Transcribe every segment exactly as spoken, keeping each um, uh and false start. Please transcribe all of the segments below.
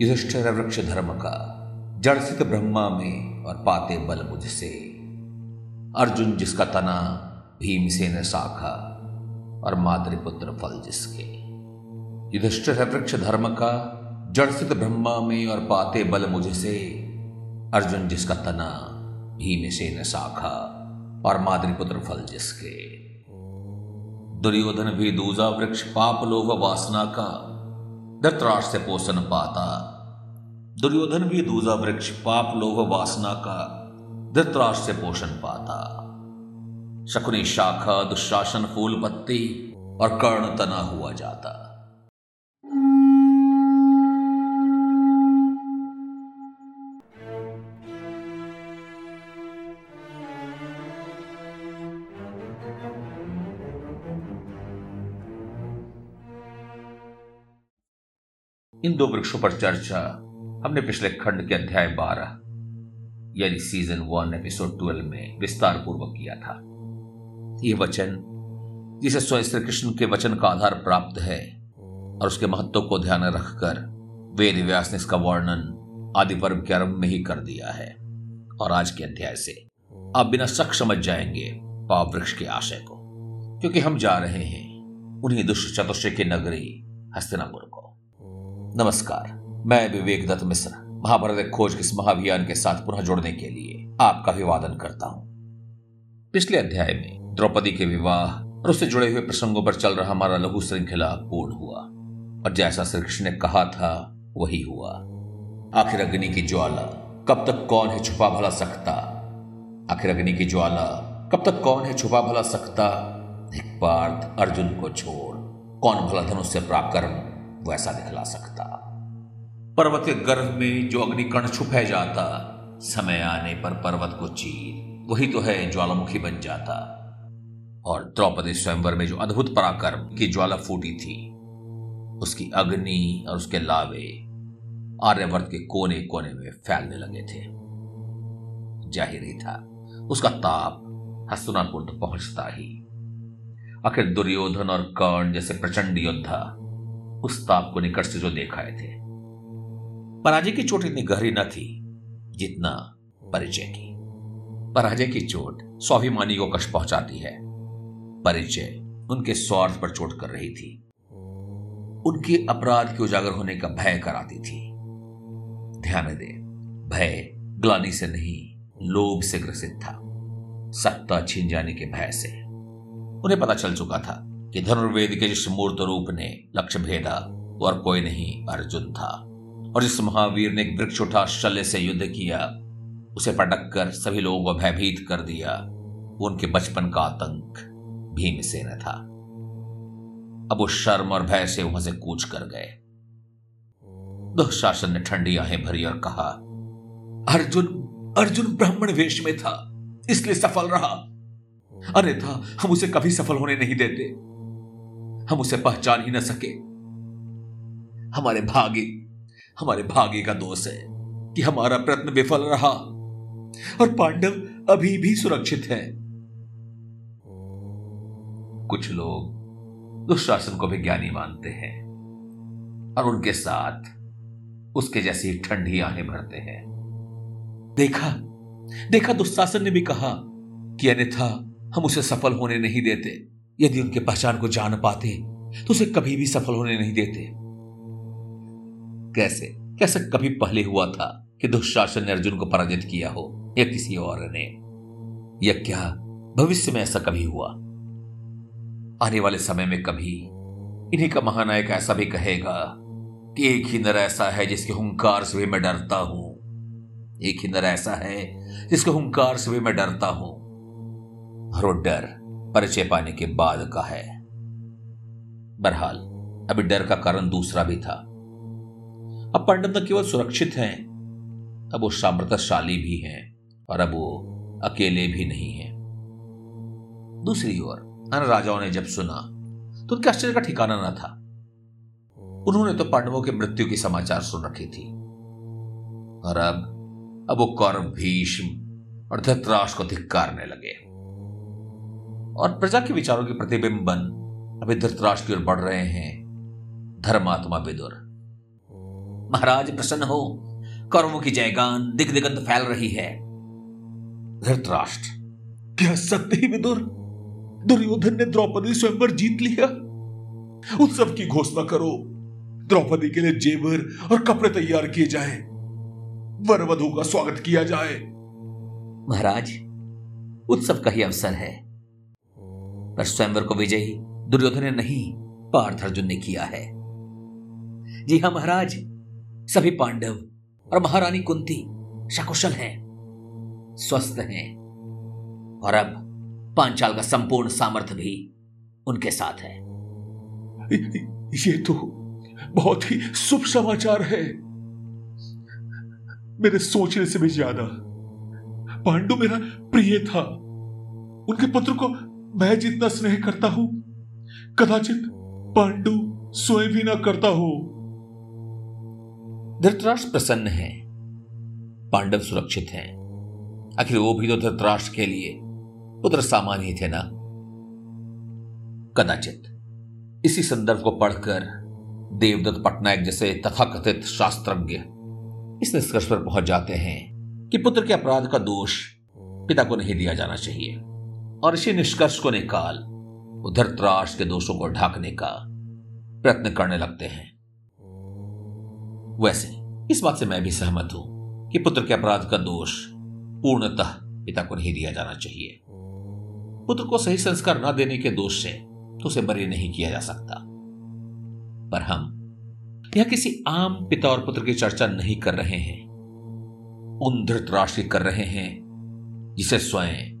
युधिष्ठिर वृक्ष धर्म का, जड़सित ब्रह्मा में और पाते बल मुझसे। अर्जुन जिसका तना भीमसेन शाखा और मातृपुत्र फल जिसके। युधिष्ठिर वृक्ष धर्म का, जड़सित ब्रह्मा में और पाते बल मुझसे। अर्जुन जिसका तना भीमसेन शाखा और मातृपुत्र फल जिसके। दुर्योधन भी दूजा वृक्ष पाप लोभ वासना का, धृतराष्ट्र से पोषण पाता। दुर्योधन भी दूजा वृक्ष पाप लोभ वासना का, धृतराष्ट्र से पोषण पाता। शकुनी शाखा, दुशासन फूल पत्ती और कर्ण तना हुआ जाता। इन दो वृक्षों पर चर्चा हमने पिछले खंड के अध्याय बारह यानी सीजन वन एपिसोड ट्वेल्व में विस्तार पूर्वक किया था। यह वचन, जिसे स्वयं श्री कृष्ण के वचन का आधार प्राप्त है और उसके महत्व को ध्यान रखकर वेद व्यास ने इसका वर्णन आदि पर्व के आरंभ में ही कर दिया है, और आज के अध्याय से आप बिना शक समझ जाएंगे पाप वृक्ष के आशय को, क्योंकि हम जा रहे हैं उन्हीं दुष्ट चतुष्टय की नगरी हस्तिनापुर को। नमस्कार, मैं विवेक दत्त मिश्र महाभारत खोज के इस महाभियान के साथ पुनः जुड़ने के लिए आपका अभिवादन करता हूं। पिछले अध्याय में द्रौपदी के विवाह और उससे जुड़े हुए प्रसंगों पर चल रहा हमारा लघु श्रृंखला पूर्ण हुआ, और जैसा श्री कृष्ण ने कहा था वही हुआ। आखिर अग्नि की ज्वाला कब तक कौन है छुपा भला सकता। आखिर अग्नि की ज्वाला कब तक कौन है छुपा भला सकता। धिक्पार्थ अर्जुन को छोड़ कौन भला धनुष से प्राकर्म वैसा दिखला सकता। पर्वत के गर्भ में जो अग्निकण छुपा जाता, समय आने पर पर्वत को चीर वही तो है ज्वालामुखी बन जाता। और द्रौपदी स्वयंवर में जो अद्भुत पराक्रम की ज्वाला फूटी थी, उसकी अग्नि और उसके लावे आर्यवर्त के कोने कोने में फैलने लगे थे। जाहिर ही था उसका ताप हस्तिनापुर तो पहुंचता ही। आखिर दुर्योधन और कर्ण जैसे प्रचंड योद्धा उस ताप को निकट से जो देख आए थे। पराजय की चोट इतनी गहरी न थी जितना परिचय की। पराजय की चोट स्वाभिमानी को कष्ट पहुंचाती है। परिचय उनके स्वार्थ पर चोट कर रही थी, उनके अपराध के उजागर होने का भय कराती थी। ध्यान दें, भय ग्लानि से नहीं, लोभ से ग्रसित था, सत्ता छीन जाने के भय से। उन्हें पता चल चुका था कि धनुर्वेद के जिस मूर्त रूप ने लक्ष्य भेदा और कोई नहीं अर्जुन था, और जिस महावीर ने एक वृक्ष उठा शल्य से युद्ध किया, उसे पटक कर सभी लोगों को भयभीत कर दिया, वो उनके बचपन का आतंक भीमसेन था। अब वो शर्म और भय से वहां से कूच कर गए। दुशासन ने ठंडी आहें भरी और कहा, अर्जुन अर्जुन ब्राह्मण वेश में था इसलिए सफल रहा, अन्यथा हम उसे कभी सफल होने नहीं देते। हम उसे पहचान ही न सके। हमारे भाग्य हमारे भाग्य का दोष है कि हमारा प्रयत्न विफल रहा और पांडव अभी भी सुरक्षित है। कुछ लोग दुशासन को भी ज्ञानी मानते हैं और उनके साथ उसके जैसी ठंडी आहें भरते हैं। देखा देखा दुशासन ने भी कहा कि अन्यथा हम उसे सफल होने नहीं देते। यदि उनके पहचान को जान पाते तो उसे कभी भी सफल होने नहीं देते। कैसे कैसे कभी पहले हुआ था कि दुशासन ने अर्जुन को पराजित किया हो या किसी और ने, या क्या भविष्य में ऐसा कभी हुआ? आने वाले समय में कभी इन्हीं का महानायक ऐसा भी कहेगा कि एक ही नर ऐसा है जिसके हुंकार से भी मैं डरता हूं। एक ही नर ऐसा है जिसके हुंकार से भी मैं डरता हूं। और वो डर परिचय पाने के बाद का है। बहरहाल अभी डर का कारण दूसरा भी था। अब पांडव न केवल सुरक्षित हैं, अब वो सामर्थ्यशाली भी हैं, और अब वो अकेले भी नहीं हैं। दूसरी ओर अन्य राजाओं ने जब सुना तो उनके आश्चर्य का ठिकाना न था। उन्होंने तो पांडवों के मृत्यु की समाचार सुन रखी थी, और अब अब वो कौरव, भीष्म और धृतराष्ट्र को धिक्कारने लगे, और प्रजा के विचारों के प्रतिबिंब बन अभी धृतराष्ट्र की ओर बढ़ रहे हैं धर्मात्मा विदुर। महाराज प्रसन्न हो। कौरवों की जयगान दिग्दिगंत फैल रही है। धृतराष्ट्र, क्या सत्य ही विदुर, दुर्योधन ने द्रौपदी स्वयंवर जीत लिया? उत्सव की घोषणा करो, द्रौपदी के लिए जेवर और कपड़े तैयार किए जाएं, वर वधू का स्वागत किया जाए। महाराज, उत्सव का ही अवसर है, पर स्वयंवर को विजयी दुर्योधन ने नहीं, पार्थ अर्जुन ने किया है। जी हां महाराज, सभी पांडव और महारानी कुंती सकुशल हैं, स्वस्थ हैं, और अब पांचाल का संपूर्ण सामर्थ्य भी उनके साथ है। ये तो बहुत ही शुभ समाचार है। मेरे सोचने से भी ज्यादा पांडु मेरा प्रिय था। उनके पुत्र को मैं जितना स्नेह करता हूं, कदाचित पांडु स्वयं भी ना करता हो। धृतराष्ट्र प्रसन्न है, पांडव सुरक्षित हैं। आखिर वो भी तो धृतराष्ट्र के लिए पुत्र सामान ही थे ना। कदाचित इसी संदर्भ को पढ़कर देवदत्त पट्टनायक जैसे तथाकथित शास्त्रज्ञ इस निष्कर्ष पर पहुंच जाते हैं कि पुत्र के अपराध का दोष पिता को नहीं दिया जाना चाहिए, और इसी निष्कर्ष को निकाल वो धृतराष्ट्र के दोषों को ढांकने का प्रयत्न करने लगते हैं। वैसे इस बात से मैं भी सहमत हूं कि पुत्र के अपराध का दोष पूर्णतः पिता को नहीं दिया जाना चाहिए। पुत्र को सही संस्कार न देने के दोष से तो उसे बरी नहीं किया जा सकता। पर हम यह किसी आम पिता और पुत्र की चर्चा नहीं कर रहे हैं, उन धृतराष्ट्र की कर रहे हैं जिसे स्वयं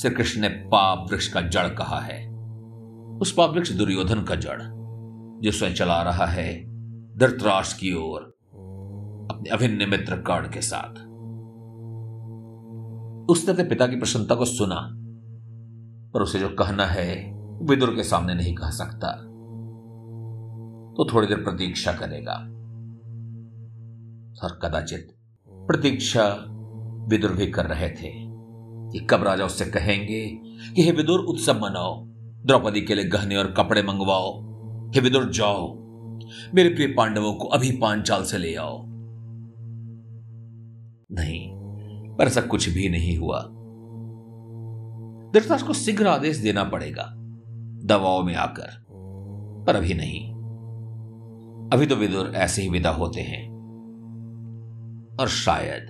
श्री कृष्ण ने पाप वृक्ष का जड़ कहा है। उस पाप वृक्ष दुर्योधन का जड़ जो स्वयं चला रहा है धृतराष्ट्र की ओर अपने अभिन्न मित्र कर्ण के साथ। उसने अपने पिता की प्रसन्नता को सुना, पर उसे जो कहना है विदुर के सामने नहीं कह सकता, तो थोड़ी देर प्रतीक्षा करेगा, और कदाचित प्रतीक्षा विदुर भी कर रहे थे कि कब राजा उससे कहेंगे कि हे विदुर उत्सव मनाओ, द्रौपदी के लिए गहने और कपड़े मंगवाओ, हे विदुर जाओ मेरे प्रिय पांडवों को अभी पांचाल से ले आओ। नहीं, पर ऐसा कुछ भी नहीं हुआ। धृतराष्ट्र को शीघ्र आदेश देना पड़ेगा दबाव में आकर, पर अभी नहीं। अभी तो विदुर ऐसे ही विदा होते हैं, और शायद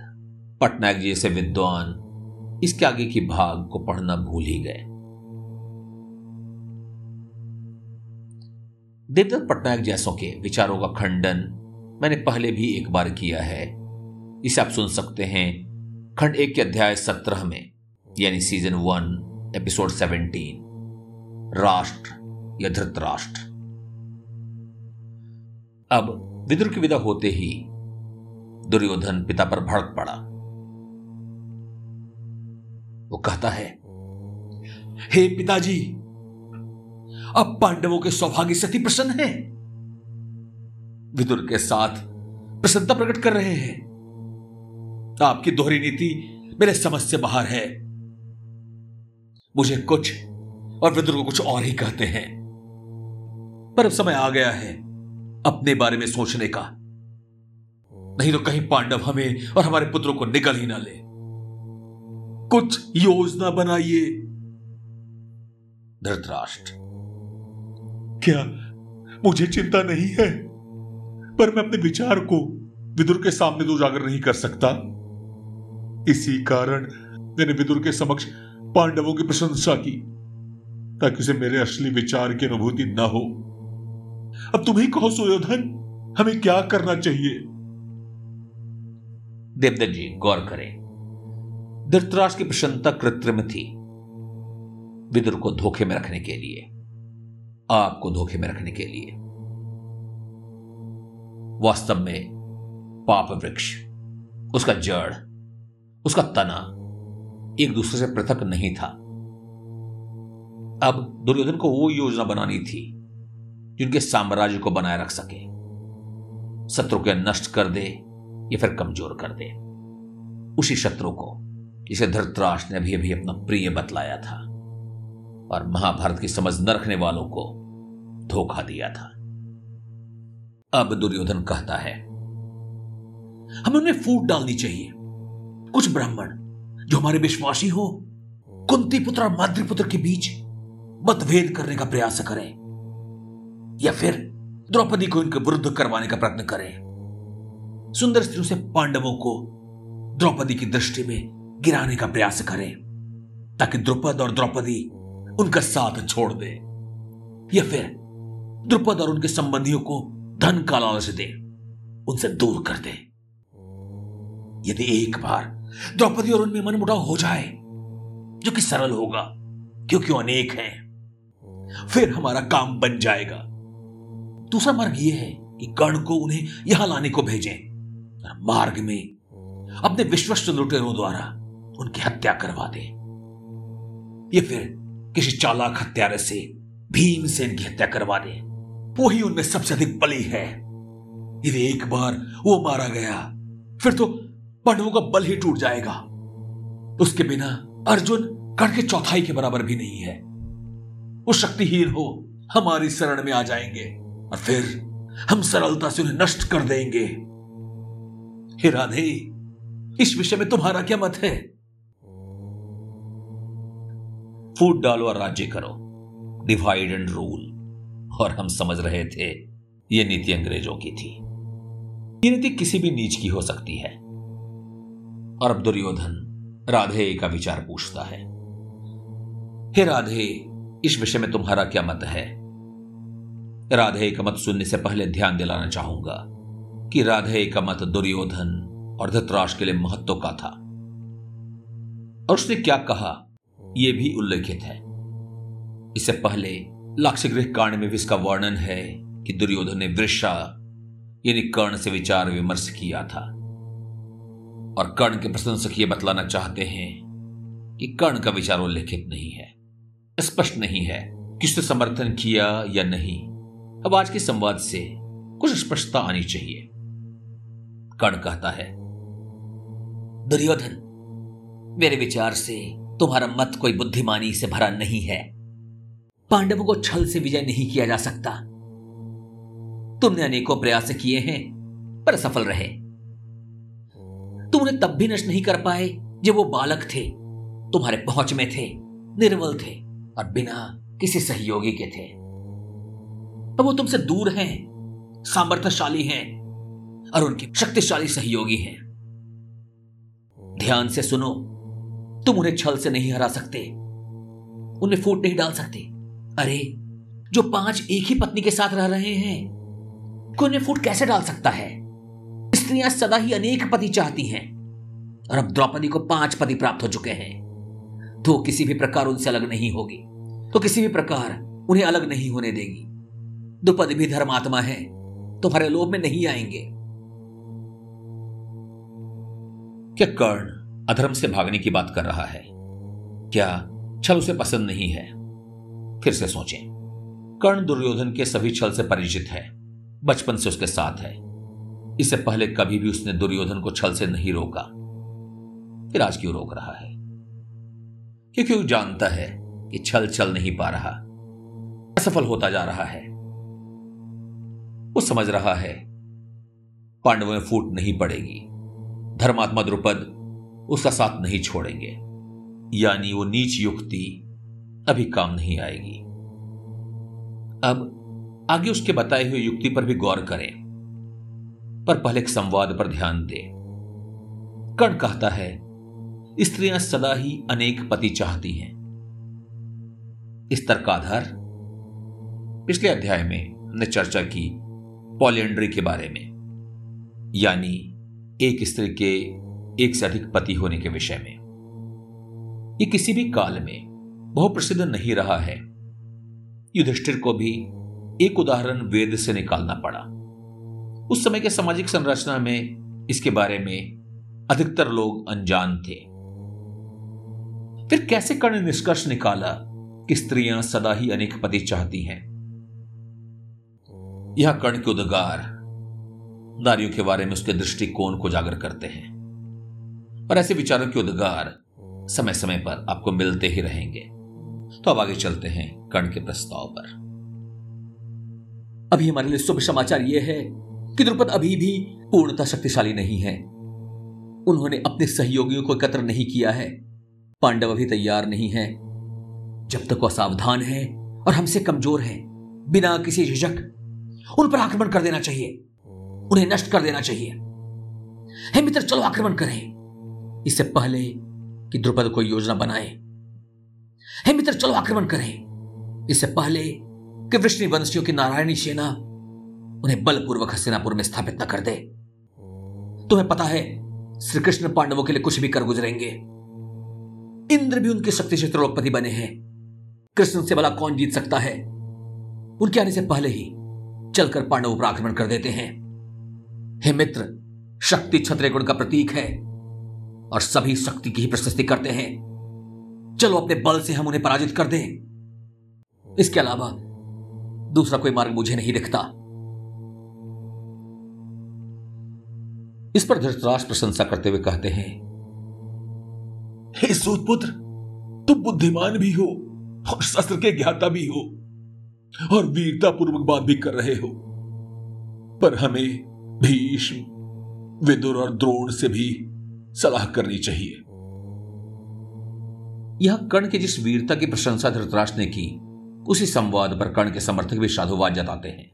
पटनायक जी जैसे विद्वान इसके आगे की भाग को पढ़ना भूल ही गए। देवदत्त पट्टनायक जैसों के विचारों का खंडन मैंने पहले भी एक बार किया है, इसे आप सुन सकते हैं खंड एक के अध्याय सत्रह में, यानी सीजन वन एपिसोड सेवेंटीन, राष्ट्र या धृतराष्ट्र। अब विदुर की विदा होते ही दुर्योधन पिता पर भड़क पड़ा। वो कहता है, हे पिताजी, अब पांडवों के सौभाग्य सती प्रसन्न हैं, विदुर के साथ प्रसन्नता प्रकट कर रहे हैं। आपकी दोहरी नीति मेरे समझ से बाहर है। मुझे कुछ और विदुर को कुछ और ही कहते हैं, पर अब समय आ गया है अपने बारे में सोचने का, नहीं तो कहीं पांडव हमें और हमारे पुत्रों को निगल ही ना ले। कुछ योजना बनाइए। धृतराष्ट्र, क्या मुझे चिंता नहीं है, पर मैं अपने विचार को विदुर के सामने तो उजागर नहीं कर सकता। इसी कारण मैंने विदुर के समक्ष पांडवों की प्रशंसा की, ताकि उसे मेरे असली विचार की अनुभूति ना हो। अब तुम ही कहो सुयोधन, हमें क्या करना चाहिए? देवदत्त जी गौर करें, धृतराष्ट्र की प्रसन्नता कृत्रिम थी, विदुर को धोखे में रखने के लिए, आपको धोखे में रखने के लिए। वास्तव में पाप वृक्ष, उसका जड़, उसका तना एक दूसरे से पृथक नहीं था। अब दुर्योधन को वो योजना बनानी थी जिनके साम्राज्य को बनाए रख सके, शत्रु के नष्ट कर दे या फिर कमजोर कर दे, उसी शत्रु को जिसे धृतराष्ट्र ने भी अभी अपना प्रिय बतलाया था और महाभारत की समझ न रखने वालों को धोखा दिया था। अब दुर्योधन कहता है, हमें उनमें फूट डालनी चाहिए। कुछ ब्राह्मण जो हमारे विश्वासी हो, कुंती पुत्र और माद्रीपुत्र के बीच मतभेद करने का प्रयास करें या फिर द्रौपदी को इनके विरुद्ध करवाने का प्रयत्न करें। सुंदर स्त्रियों से पांडवों को द्रौपदी की दृष्टि में गिराने का प्रयास करें ताकि द्रुपद और द्रौपदी उनका साथ छोड़ दे, या फिर द्रुपद और उनके संबंधियों को धन का लालच दे, उनसे दूर कर दे। यदि एक बार द्रौपदी और उनमें मनमुटाव हो जाए, जो कि सरल होगा क्योंकि अनेक हैं, फिर हमारा काम बन जाएगा। दूसरा मार्ग यह है कि कर्ण को उन्हें यहां लाने को भेजें और मार्ग में अपने विश्वस्त लुटेरों द्वारा उनकी हत्या करवा दें, या फिर किसी चालाक हत्यारे से भीमसेन की हत्या करवा दें। वो ही उनमें सबसे अधिक बली है। यदि एक बार वो मारा गया फिर तो पांडवों का बल ही टूट जाएगा। उसके बिना अर्जुन कर्ण के चौथाई के बराबर भी नहीं है। वो शक्तिहीन हो हमारी शरण में आ जाएंगे और फिर हम सरलता से उन्हें नष्ट कर देंगे। हे राधे, इस विषय में तुम्हारा क्या मत है? फूट डालो और राज्य करो, डिवाइड एंड रूल। और हम समझ रहे थे यह नीति अंग्रेजों की थी। ये नीति किसी भी नीच की हो सकती है। और अब दुर्योधन राधे का विचार पूछता है। हे राधे, इस विषय में तुम्हारा क्या मत है? राधे का मत सुनने से पहले ध्यान दिलाना चाहूंगा कि राधे का मत दुर्योधन और धृतराष्ट्र के लिए महत्व का था, और उसने क्या कहा यह भी उल्लेखित है। इससे पहले लाक्षागृह कांड में भी इसका वर्णन है कि दुर्योधन ने वृषा यानी कर्ण से विचार विमर्श किया था, और कर्ण के प्रशंसक ये बतलाना चाहते हैं कि कर्ण का विचार उल्लेखित नहीं है। स्पष्ट नहीं है कि उसने समर्थन किया या नहीं। अब आज के संवाद से कुछ स्पष्टता आनी चाहिए। कर्ण कहता है, दुर्योधन, मेरे विचार से तुम्हारा मत कोई बुद्धिमानी से भरा नहीं है। पांडवों को छल से विजय नहीं किया जा सकता। तुमने अनेकों प्रयास किए हैं पर असफल रहे। तुम उन्हें तब भी नष्ट नहीं कर पाए जब वो बालक थे, तुम्हारे पहुंच में थे, निर्बल थे और बिना किसी सहयोगी के थे। अब वो तुमसे दूर हैं, सामर्थ्यशाली हैं और उनके शक्तिशाली सहयोगी हैं। ध्यान से सुनो, तुम उन्हें छल से नहीं हरा सकते, उन्हें फूट नहीं डाल सकते। अरे, जो पांच एक ही पत्नी के साथ रह रहे हैं, कोई उन्हें फूट कैसे डाल सकता है? स्त्रियां सदा ही अनेक पति चाहती हैं और अब द्रौपदी को पांच पति प्राप्त हो चुके हैं, तो किसी भी प्रकार उनसे अलग नहीं होगी, तो किसी भी प्रकार उन्हें अलग नहीं होने देगी। द्रौपदी भी धर्मात्मा है, तुम्हारे लोभ में नहीं आएंगे। क्या कर्ण अधर्म से भागने की बात कर रहा है? क्या छल उसे पसंद नहीं है? फिर से सोचें। कर्ण दुर्योधन के सभी छल से परिचित है, बचपन से उसके साथ है। इससे पहले कभी भी उसने दुर्योधन को छल से नहीं रोका, फिर आज क्यों रोक रहा है? क्योंकि वो जानता है कि छल चल नहीं पा रहा, असफल होता जा रहा है। वो समझ रहा है पांडवों में फूट नहीं पड़ेगी, धर्मात्मा द्रुपद उसका साथ नहीं छोड़ेंगे, यानी वो नीच युक्ति अभी काम नहीं आएगी। अब आगे उसके बताए हुए युक्ति पर भी गौर करें, पर पहले एक संवाद पर ध्यान दे। कर्ण कहता है, स्त्रियां सदा ही अनेक पति चाहती हैं। इस तर्क का आधार पिछले अध्याय में हमने चर्चा की पॉलिएंड्री के बारे में, यानी एक स्त्री के एक से अधिक पति होने के विषय में। यह किसी भी काल में बहुत प्रसिद्ध नहीं रहा है। युधिष्ठिर को भी एक उदाहरण वेद से निकालना पड़ा। उस समय के सामाजिक संरचना में इसके बारे में अधिकतर लोग अनजान थे। फिर कैसे कर्ण निष्कर्ष निकाला कि स्त्रियां सदा ही अनेक पति चाहती हैं? यह कर्ण के उद्गार नारियों के बारे में उसके दृष्टिकोण को जागर करते हैं, और ऐसे विचारों के उद्गार समय समय पर आपको मिलते ही रहेंगे। तो अब आगे चलते हैं कर्ण के प्रस्ताव पर। अभी हमारे लिए शुभ समाचार यह है कि द्रुपद अभी भी पूर्णतः शक्तिशाली नहीं है। उन्होंने अपने सहयोगियों को एकत्र नहीं किया है। पांडव अभी तैयार नहीं है। जब तक वह सावधान है और हमसे कमजोर है, बिना किसी झिझक उन पर आक्रमण कर देना चाहिए, उन्हें नष्ट कर देना चाहिए। हे मित्र, चलो आक्रमण करें, इससे पहले कि द्रुपद कोई योजना बनाए। हे मित्र, चलो आक्रमण करें, इससे पहले कि वृष्णिवंशियों की नारायणी सेना उन्हें बलपूर्वक हस्तिनापुर में स्थापित न कर दे। तुम्हें पता है, श्री कृष्ण पांडवों के लिए कुछ भी कर गुजरेंगे। इंद्र भी उनकी शक्ति से त्रलोकपति बने हैं। कृष्ण से भला कौन जीत सकता है? उनके आने से पहले ही चलकर पांडवों पर आक्रमण कर देते हैं। हे मित्र, शक्ति क्षत्रिय गुण का प्रतीक है और सभी शक्ति की ही प्रशस्ति करते हैं। चलो अपने बल से हम उन्हें पराजित कर दें। इसके अलावा दूसरा कोई मार्ग मुझे नहीं दिखता। इस पर धृतराष्ट्र प्रशंसा करते हुए कहते हैं, हे सूतपुत्र, तुम बुद्धिमान भी हो और शस्त्र के ज्ञाता भी हो और वीरता पूर्वक बात भी कर रहे हो, पर हमें भीष्म, विदुर और द्रोण से भी सलाह करनी चाहिए। यह कर्ण के जिस वीरता की प्रशंसा धृतराष्ट्र ने की, उसी संवाद पर कर्ण के समर्थक भी साधुवाद जताते हैं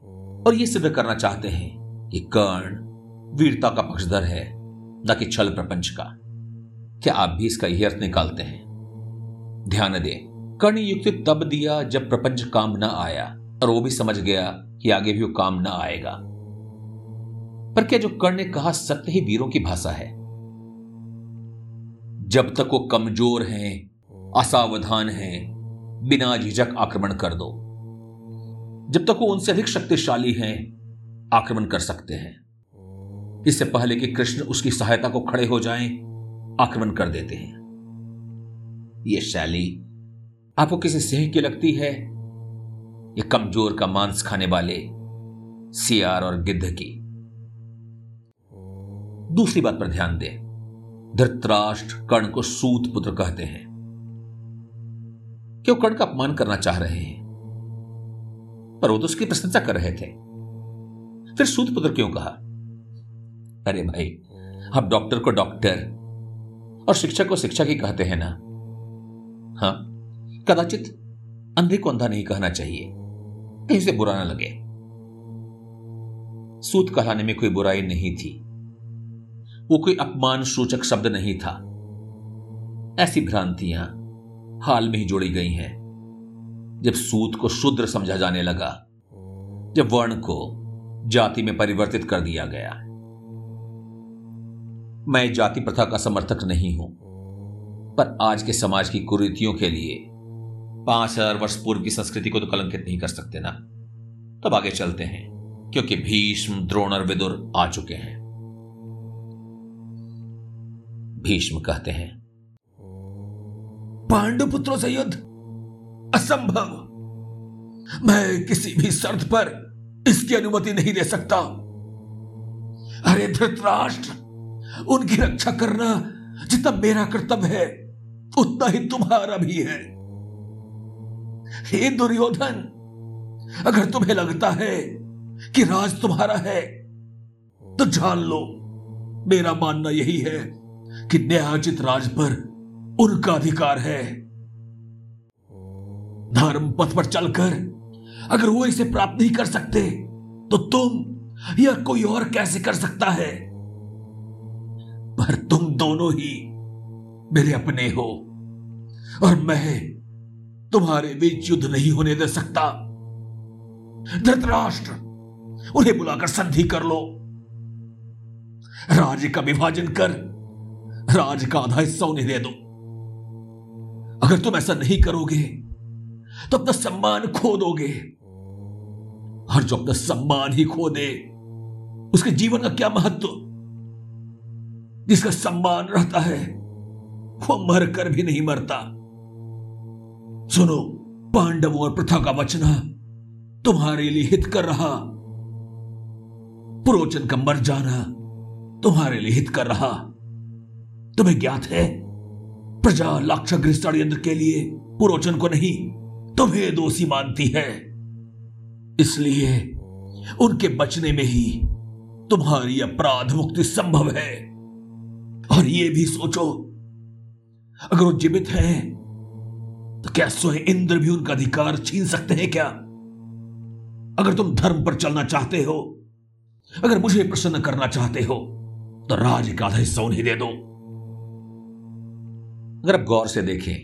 और यह सिद्ध करना चाहते हैं कि कर्ण वीरता का पक्षधर है, न कि छल प्रपंच का। क्या आप भी इसका यही अर्थ निकालते हैं? ध्यान दें, कर्ण युक्ति तब दिया जब प्रपंच काम न आया और वो भी समझ गया कि आगे भी वो काम न आएगा। पर क्या जो कर्ण ने कहा सत्य ही वीरों की भाषा है? जब तक वो कमजोर हैं, असावधान हैं, बिना झिझक आक्रमण कर दो। जब तक वो उनसे अधिक शक्तिशाली हैं, आक्रमण कर सकते हैं। इससे पहले कि कृष्ण उसकी सहायता को खड़े हो जाएं, आक्रमण कर देते हैं। यह शैली आपको किसी सिंह की लगती है, यह कमजोर का मांस खाने वाले सियार और गिद्ध की। दूसरी बात पर ध्यान दें, धृतराष्ट्र कर्ण को सूत पुत्र कहते हैं। क्यों कर्ण का अपमान करना चाह रहे हैं? पर वो तो उसकी प्रशंसा कर रहे थे, फिर सूत पुत्र क्यों कहा? अरे भाई, आप डॉक्टर को डॉक्टर और शिक्षक को शिक्षक ही कहते हैं ना। हाँ, कदाचित अंधे को अंधा नहीं कहना चाहिए, कहीं से बुरा ना लगे। सूत कहलाने में कोई बुराई नहीं थी, वो कोई अपमान सूचक शब्द नहीं था। ऐसी भ्रांतियां हाल में ही जोड़ी गई हैं, जब सूत को शूद्र समझा जाने लगा, जब वर्ण को जाति में परिवर्तित कर दिया गया। मैं जाति प्रथा का समर्थक नहीं हूं, पर आज के समाज की कुरीतियों के लिए पांच हजार वर्ष पूर्व की संस्कृति को तो कलंकित नहीं कर सकते ना। तब आगे चलते हैं, क्योंकि भीष्म, द्रोण और विदुर आ चुके हैं। भीष्म कहते हैं, पांडु पुत्रों से युद्ध असंभव। मैं किसी भी शर्त पर इसकी अनुमति नहीं दे सकता। अरे धृतराष्ट्र, उनकी रक्षा करना जितना मेरा कर्तव्य है, उतना ही तुम्हारा भी है। हे दुर्योधन, अगर तुम्हें लगता है कि राज तुम्हारा है, तो जान लो, मेरा मानना यही है कि न्यायोचित राज पर उनका अधिकार है। धर्म पथ पर चलकर अगर वो इसे प्राप्त नहीं कर सकते, तो तुम या कोई और कैसे कर सकता है? पर तुम दोनों ही मेरे अपने हो और मैं तुम्हारे बीच युद्ध नहीं होने दे सकता। धृतराष्ट्र, उन्हें बुलाकर संधि कर लो। राज्य का विभाजन कर राज्य का आधा हिस्सा उन्हें दे दो। अगर तुम ऐसा नहीं करोगे तो अपना सम्मान खो दोगे, और जो अपना सम्मान ही खो दे, उसके जीवन का क्या महत्व? जिसका सम्मान रहता है, वो मर कर भी नहीं मरता। सुनो, पांडवों और प्रथा का बचना तुम्हारे लिए हित कर रहा, पुरोचन का मर जाना तुम्हारे लिए हित कर रहा। तुम्हें ज्ञात है, प्रजा लाक्षागृह षड्यंत्र के लिए पुरोचन को नहीं, तुम्हें दोषी मानती है। इसलिए उनके बचने में ही तुम्हारी अपराध मुक्ति संभव है। और यह भी सोचो, अगर वो जीवित हैं तो क्या स्वयं इंद्र भी उनका अधिकार छीन सकते हैं क्या? अगर तुम धर्म पर चलना चाहते हो, अगर मुझे प्रसन्न करना चाहते हो, तो राज्य का आधा हिस्सा उन्हें दे दो। अगर आप गौर से देखें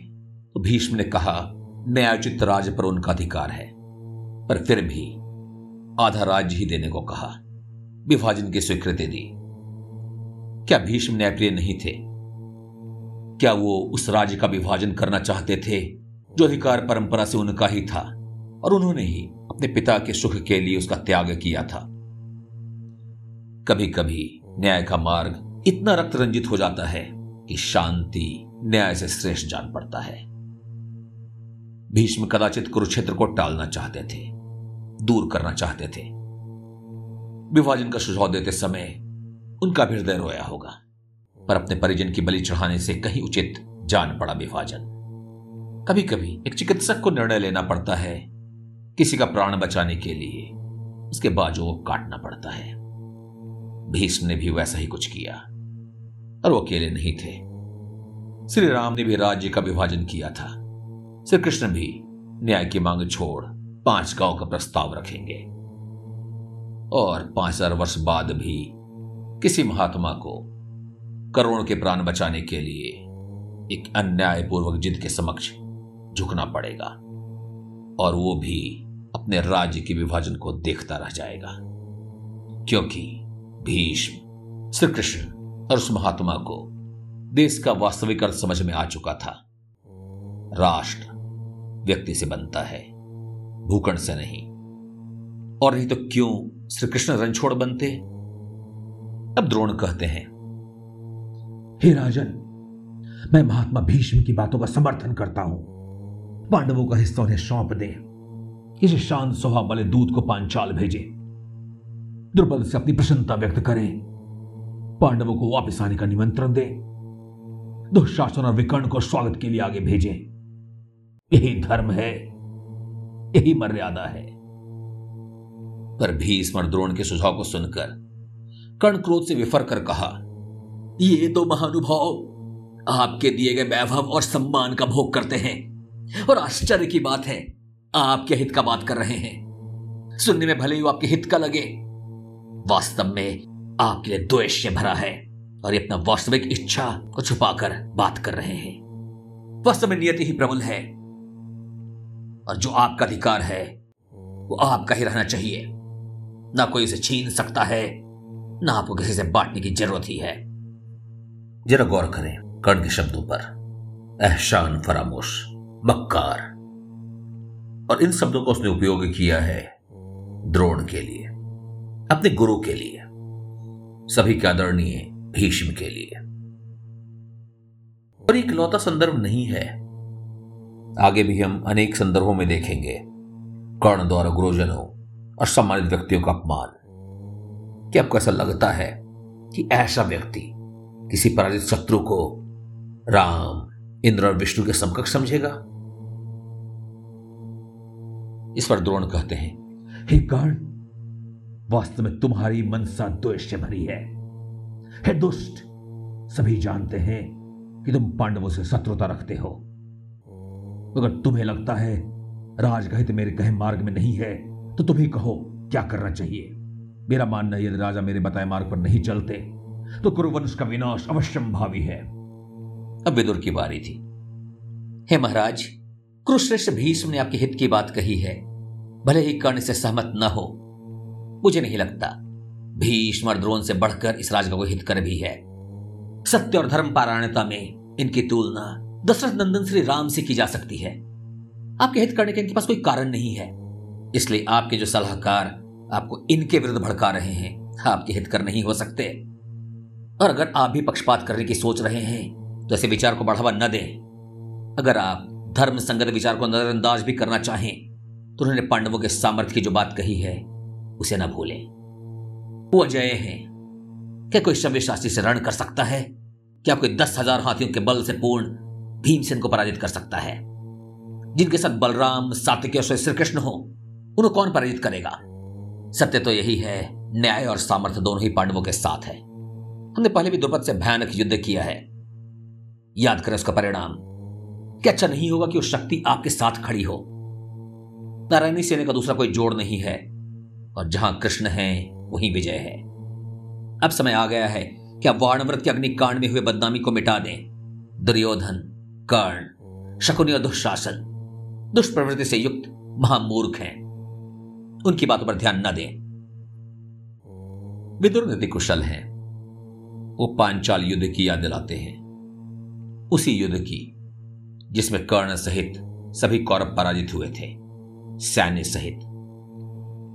तो भीष्म ने कहा न्यायोचित राज्य पर उनका अधिकार है, पर फिर भी आधा राज्य ही देने को कहा, विभाजन की स्वीकृति दी। क्या भीष्म न्यायप्रिय नहीं थे? क्या वो उस राज्य का विभाजन करना चाहते थे जो अधिकार परंपरा से उनका ही था और उन्होंने ही अपने पिता के सुख के लिए उसका त्याग किया था? कभी कभी न्याय का मार्ग इतना रक्त रंजित हो जाता है कि शांति न्याय से श्रेष्ठ जान पड़ता है। भीष्म कदाचित कुरुक्षेत्र को टालना चाहते थे, दूर करना चाहते थे। विभाजन का सुझाव देते समय उनका हृदय रोया होगा, पर अपने परिजन की बलि चढ़ाने से कहीं उचित जान पड़ा विभाजन। कभी कभी एक चिकित्सक को निर्णय लेना पड़ता है किसी का प्राण बचाने के लिए, उसके बाजू को काटना पड़ता है। भीष्म ने भी वैसा ही कुछ किया, और वो अकेले नहीं थे। श्री राम ने भी राज्य का विभाजन किया था। श्री कृष्ण भी न्याय की मांग छोड़ पांच गांव का प्रस्ताव रखेंगे, और पांच हजार वर्ष बाद भी किसी महात्मा को करोड़ के प्राण बचाने के लिए एक अन्यायपूर्वक जिद के समक्ष झुकना पड़ेगा, और वो भी अपने राज्य के विभाजन को देखता रह जाएगा, क्योंकि भीष्म, श्री कृष्ण और उस महात्मा को देश का वास्तविक अर्थ समझ में आ चुका था। राष्ट्र व्यक्ति से बनता है, भूखंड से नहीं। और नहीं तो क्यों श्री कृष्ण रणछोड़ बनते? अब द्रोण कहते हैं, हे राजन, मैं महात्मा भीष्म की बातों का समर्थन करता हूं। पांडवों का हिस्सा उन्हें सौंप दें। इस शांत स्वभाव वाले दूत को पांचाल भेजें। द्रुपद से अपनी प्रसन्नता व्यक्त करें। पांडवों को वापस आने का निमंत्रण दें। दुशासन और विकर्ण को स्वागत के लिए आगे भेजें। यही धर्म है, यही मर्यादा है। पर भीष्म और द्रोण के सुझाव को सुनकर कर्ण क्रोध से विफर कर कहा, ये तो महानुभाव आपके दिए गए वैभव और सम्मान का भोग करते हैं, और आश्चर्य की बात है आपके हित का बात कर रहे हैं। सुनने में भले ही आपके हित का लगे, वास्तव में आपके लिए द्वेष से भरा है, और ये अपना वास्तविक इच्छा को छुपाकर बात कर रहे हैं। वास्तव में नियति ही प्रबल है, और जो आपका अधिकार है वो आपका ही रहना चाहिए। ना कोई इसे छीन सकता है, ना आपको किसी से बांटने की जरूरत ही है। जरा गौर करें कर्ण के शब्दों पर, एहसान फरामोश, मक्कार, और इन शब्दों का उसने उपयोग किया है द्रोण के लिए, अपने गुरु के लिए, सभी के आदरणीय भीष्म के लिए। और एक लौता संदर्भ नहीं है, आगे भी हम अनेक संदर्भों में देखेंगे कर्ण द्वारा गुरुजनों और सम्मानित व्यक्तियों का अपमान। क्या आपको ऐसा लगता है कि ऐसा व्यक्ति किसी पराजित शत्रु को राम, इंद्र और विष्णु के समकक्ष समझेगा? इस पर द्रोण कहते हैं, हे कर्ण, वास्तव में तुम्हारी मनसा द्वेष से भरी है। हे दुष्ट, सभी जानते हैं कि तुम पांडवों से शत्रुता रखते हो। अगर तुम्हें लगता है राज का हित मेरे कहे मार्ग में नहीं है, तो तुम ही कहो क्या करना चाहिए। मेरा मानना यदि राजा मेरे बताए मार्ग पर नहीं चलते तो कुरुवंश का विनाश अवश्यंभावी है। अब विदुर की बारी थी। हे महाराज, कुरुश्रेष्ठ भीष्म ने आपके हित की बात कही है, भले ही कर्ण से सहमत न हो। मुझे नहीं लगता भीष्म और द्रोण से बढ़कर इस राज का कोई हितकर भी है। सत्य और धर्म पारायणता में इनकी तुलना दशरथ नंदन श्री राम से की जा सकती है। आपके हित करने के इनके पास कोई कारण नहीं है, इसलिए आपके जो सलाहकार आपको इनके विरुद्ध भड़का रहे हैं, आपके हितकर नहीं हो सकते। और अगर आप भी पक्षपात करने की सोच रहे हैं तो ऐसे विचार को बढ़ावा न दें। अगर आप धर्म संगत विचार को नजरअंदाज भी करना चाहें तो उन्होंने पांडवों के सामर्थ्य की जो बात कही है उसे ना भूलें। वो अजय हैं। क्या कोई शव्य शास्त्री से रण कर सकता है? क्या कोई दस हजार हाथियों के बल से पूर्ण भीमसेन को पराजित कर सकता है? जिनके साथ बलराम, सात्यकी और श्री कृष्ण हो, उन्हें कौन पराजित करेगा? सत्य तो यही है, न्याय और सामर्थ्य दोनों ही पांडवों के साथ है। हमने पहले भी द्रुपद से भयानक युद्ध किया है, याद करें उसका परिणाम। क्या अच्छा नहीं होगा कि वो शक्ति आपके साथ खड़ी हो। नारायणी सेना का दूसरा कोई जोड़ नहीं है, और जहां कृष्ण है वहीं विजय है। अब समय आ गया है कि आप वानव्रत के अग्निकांड में हुए बदनामी को मिटा दें। दुर्योधन, कर्ण, शकुनि और दुशासन दुष्प्रवृत्ति से युक्त महामूर्ख हैं, उनकी बातों पर ध्यान न दें। विदुर गति कुशल हैं, वो पांचाल युद्ध की याद दिलाते हैं, उसी युद्ध की जिसमें कर्ण सहित सभी कौरव पराजित हुए थे। सैन्य सहित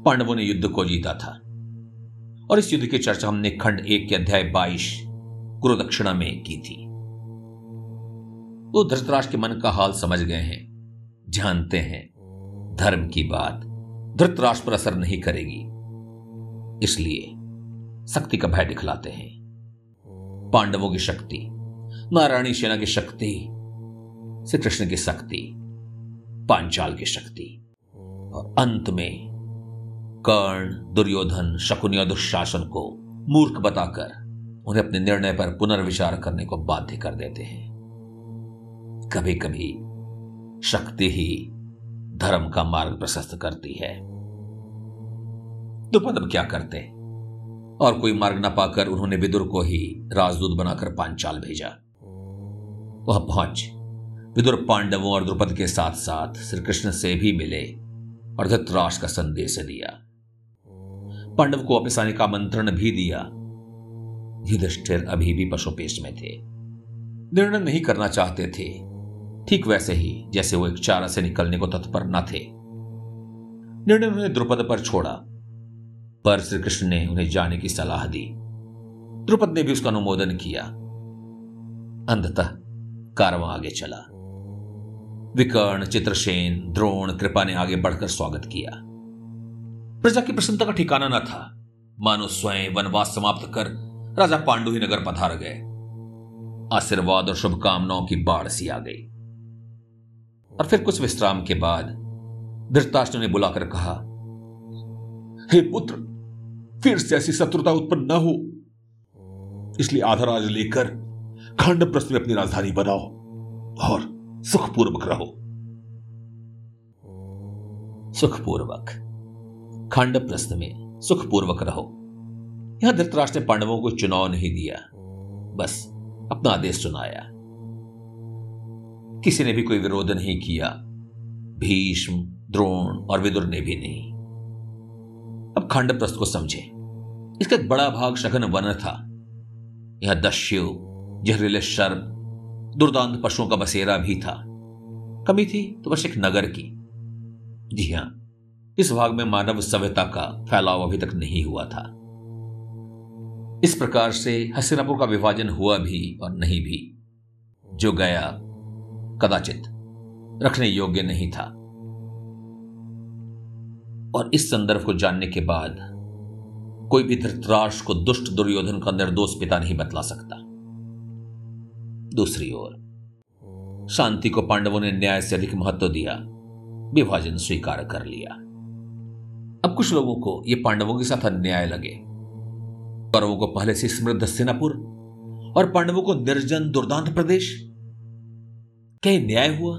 पांडवों ने युद्ध को जीता था, और इस युद्ध की चर्चा हमने खंड एक के अध्याय बाईस गुरु दक्षिणा में की थी। वो धृतराष्ट्र के मन का हाल समझ गए हैं, जानते हैं धर्म की बात धृतराष्ट्र पर असर नहीं करेगी, इसलिए शक्ति का भय दिखलाते हैं। पांडवों की शक्ति, नारायणी सेना की शक्ति, श्री कृष्ण की शक्ति, पांचाल की शक्ति, और अंत में कर्ण, दुर्योधन, शकुनि और दुशासन को मूर्ख बताकर उन्हें अपने निर्णय पर पुनर्विचार करने को बाध्य कर देते हैं। कभी कभी शक्ति ही धर्म का मार्ग प्रशस्त करती है। द्रुपद अब क्या करते हैं? और कोई मार्ग न पाकर उन्होंने विदुर को ही राजदूत बनाकर पांचाल भेजा। वह पहुंच विदुर पांडवों और द्रुपद के साथ साथ श्री कृष्ण से भी मिले और धृतराष्ट्र का संदेश दिया। पांडव को वापस आने का आमंत्रण भी दिया। युधिष्ठिर अभी भी पशुपेश में थे, निर्णय नहीं करना चाहते थे, ठीक वैसे ही जैसे वो एक चारा से निकलने को तत्पर न थे। निर्णय उन्होंने द्रुपद पर छोड़ा, पर श्री कृष्ण ने उन्हें जाने की सलाह दी। द्रुपद ने भी उसका अनुमोदन किया। अंततः कारवां आगे चला। विकर्ण, चित्रसेन, द्रोण, कृपा ने आगे बढ़कर स्वागत किया। प्रजा की प्रसन्नता का ठिकाना न था, मानो स्वयं वनवास समाप्त कर राजा पांडु ही नगर पधार गए। आशीर्वाद और शुभकामनाओं की बाढ़ सी आ गई। और फिर कुछ विश्राम के बाद धृतराष्ट्र ने बुलाकर कहा, हे पुत्र, फिर से ऐसी शत्रुता उत्पन्न न हो, इसलिए आधा राज लेकर खंडप्रस्थ में अपनी राजधानी बनाओ और सुखपूर्वक रहो। सुखपूर्वक खंडप्रस्थ में सुखपूर्वक रहो। यहां धृतराष्ट्र ने पांडवों को चुनाव नहीं दिया, बस अपना आदेश सुनाया। किसी ने भी कोई विरोध नहीं किया, भीष्म, द्रोण और विदुर ने भी नहीं। अब खंडप्रस्थ को समझे। इसका एक बड़ा भाग सघन वन था। यह दस्यु, जहरीले सर्प, दुर्दांत पशुओं का बसेरा भी था। कमी थी तो बस एक नगर की। जी हां, इस भाग में मानव सभ्यता का फैलाव अभी तक नहीं हुआ था। इस प्रकार से हस्तिनापुर का विभाजन हुआ भी और नहीं भी। जो गया कदाचित रखने योग्य नहीं था। और इस संदर्भ को जानने के बाद कोई भी धृतराष्ट्र को दुष्ट दुर्योधन का निर्दोष पिता नहीं बतला सकता। दूसरी ओर शांति को पांडवों ने न्याय से अधिक महत्व दिया, विभाजन स्वीकार कर लिया। अब कुछ लोगों को यह पांडवों के साथ अन्याय लगे। कौरवों को पहले से समृद्ध हस्तिनापुर और पांडवों को निर्जन दुर्दांत प्रदेश, क्या न्याय हुआ?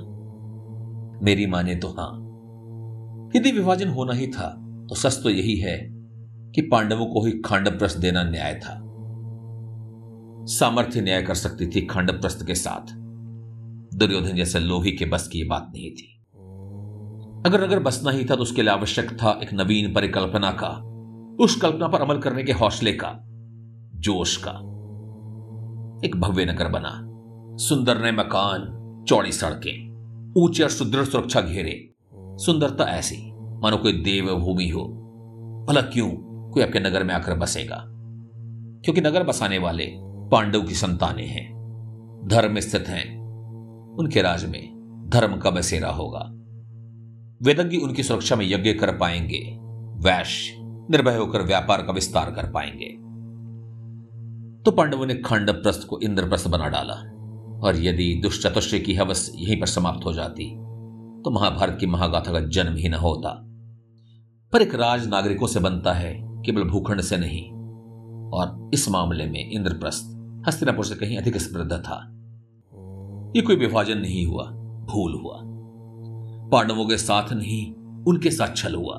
मेरी माने तो हां। यदि विभाजन होना ही था तो सच तो यही है कि पांडवों को ही खंडप्रस्थ देना न्याय था। सामर्थ्य न्याय कर सकती थी खंडप्रस्थ के साथ। दुर्योधन जैसे लोभी के बस की यह बात नहीं थी। अगर अगर बसना ही था तो उसके लिए आवश्यक था एक नवीन परिकल्पना का, उस कल्पना पर अमल करने के हौसले का, जोश का। एक भव्य नगर बना, सुंदर नए मकान, चौड़ी सड़कें, ऊंचे और सुदृढ़ सुरक्षा घेरे। सुंदरता ऐसी मानो कोई देवभूमि हो। भला क्यों कोई आपके नगर में आकर बसेगा? क्योंकि नगर बसाने वाले पांडव की संतानें हैं, धर्म स्थित हैं। उनके राज में धर्म का बसेरा होगा। वेदज्ञ उनकी सुरक्षा में यज्ञ कर पाएंगे, वैश्य निर्भय होकर व्यापार का विस्तार कर पाएंगे। तो पांडवों ने खंडप्रस्थ को इंद्रप्रस्थ बना डाला। और यदि दुष्ट चतुष्टय की हवस यहीं पर समाप्त हो जाती तो महाभारत की महागाथा का जन्म ही न होता। पर एक राज नागरिकों से बनता है, केवल भूखंड से नहीं। और इस मामले में इंद्रप्रस्थ हस्तिनापुर से कहीं अधिक समृद्ध था। यह कोई विभाजन नहीं हुआ, भूल हुआ। पांडवों के साथ नहीं, उनके साथ छल हुआ।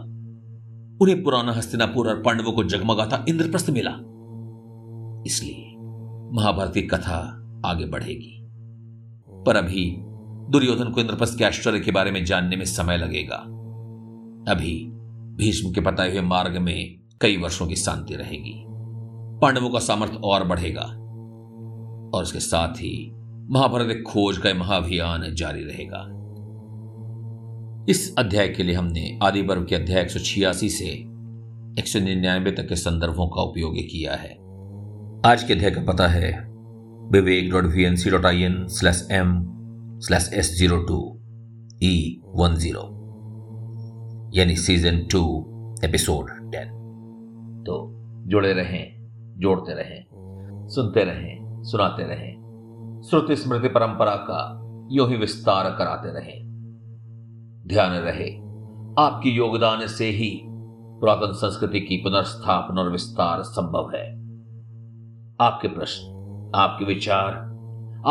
उन्हें पुराना हस्तिनापुर और पांडवों को जगमगाता इंद्रप्रस्थ मिला। इसलिए महाभारत की कथा आगे बढ़ेगी, पर अभी दुर्योधन को इंद्रप्रस्थ के आश्चर्य के बारे में जानने में समय लगेगा। अभी भीष्म के बताए हुए मार्ग में कई वर्षों की शांति रहेगी। पांडवों का सामर्थ्य और बढ़ेगा और उसके साथ ही महाभारत एक खोज का महाअभियान जारी रहेगा। इस अध्याय के लिए हमने आदि पर्व के अध्याय एक सौ छियासी से एक सौ निन्यानवे तक के संदर्भों का उपयोग किया है। आज के अध्याय का पता है Vivek dot V N C dot I N slash M slash S zero two E one zero, यानी सीजन टू एपिसोड टेन। तो जुड़े रहें, जोड़ते रहें, सुनते रहें, सुनाते रहें, श्रुति स्मृति परंपरा का यूं ही विस्तार कराते रहें। ध्यान रहे, आपकी योगदान से ही पुरातन संस्कृति की पुनर्स्थापना और विस्तार संभव है। आपके प्रश्न, आपके विचार,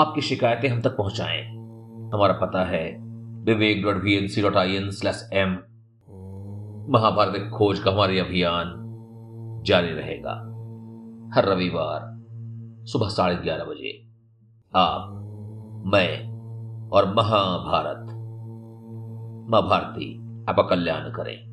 आपकी शिकायतें हम तक पहुंचाएं। हमारा पता है Vivek dot V N C dot I N slash M. Mahabharata खोज का हमारे अभियान जारी रहेगा। हर रविवार सुबह साढ़े ग्यारह बजे आप, मैं और महाभारत मां भारती आपका कल्याण करें।